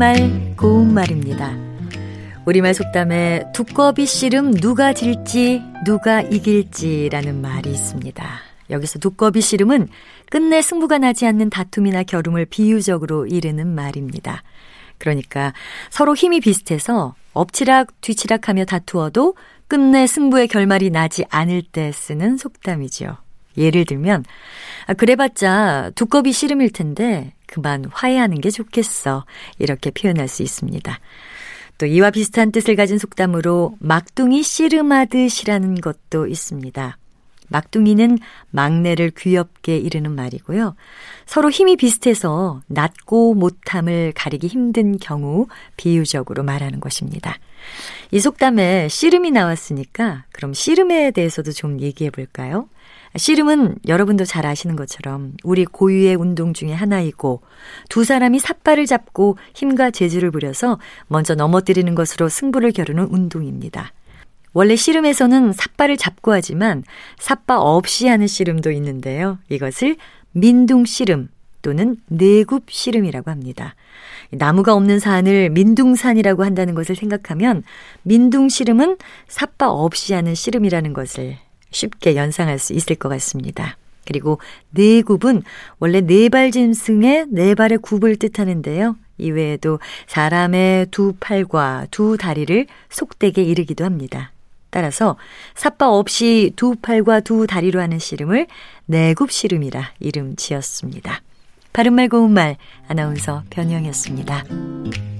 바른말 고운말입니다. 우리말 속담에 두꺼비 씨름 누가 질지 누가 이길지라는 말이 있습니다. 여기서 두꺼비 씨름은 끝내 승부가 나지 않는 다툼이나 겨름을 비유적으로 이르는 말입니다. 그러니까 서로 힘이 비슷해서 엎치락 뒤치락하며 다투어도 끝내 승부의 결말이 나지 않을 때 쓰는 속담이지요. 예를 들면 그래봤자 두꺼비 씨름일 텐데 그만 화해하는 게 좋겠어 이렇게 표현할 수 있습니다. 또 이와 비슷한 뜻을 가진 속담으로 막둥이 씨름하듯이라는 것도 있습니다. 막둥이는 막내를 귀엽게 이르는 말이고요. 서로 힘이 비슷해서 낮고 못함을 가리기 힘든 경우 비유적으로 말하는 것입니다. 이 속담에 씨름이 나왔으니까 그럼 씨름에 대해서도 좀 얘기해 볼까요? 씨름은 여러분도 잘 아시는 것처럼 우리 고유의 운동 중에 하나이고 두 사람이 삿발을 잡고 힘과 재주를 부려서 먼저 넘어뜨리는 것으로 승부를 겨루는 운동입니다. 원래 씨름에서는 삿발을 잡고 하지만 삿바 없이 하는 씨름도 있는데요. 이것을 민둥 씨름 또는 내굽 씨름이라고 합니다. 나무가 없는 산을 민둥산이라고 한다는 것을 생각하면 민둥 씨름은 삿바 없이 하는 씨름이라는 것을 쉽게 연상할 수 있을 것 같습니다. 그리고 내굽은 원래 네발 짐승의 네 발의 굽을 뜻하는데요. 이외에도 사람의 두 팔과 두 다리를 속대게 이르기도 합니다. 따라서 삿바 없이 두 팔과 두 다리로 하는 씨름을 내굽 씨름이라 이름 지었습니다. 바른말 고운말 아나운서 변희영이었습니다.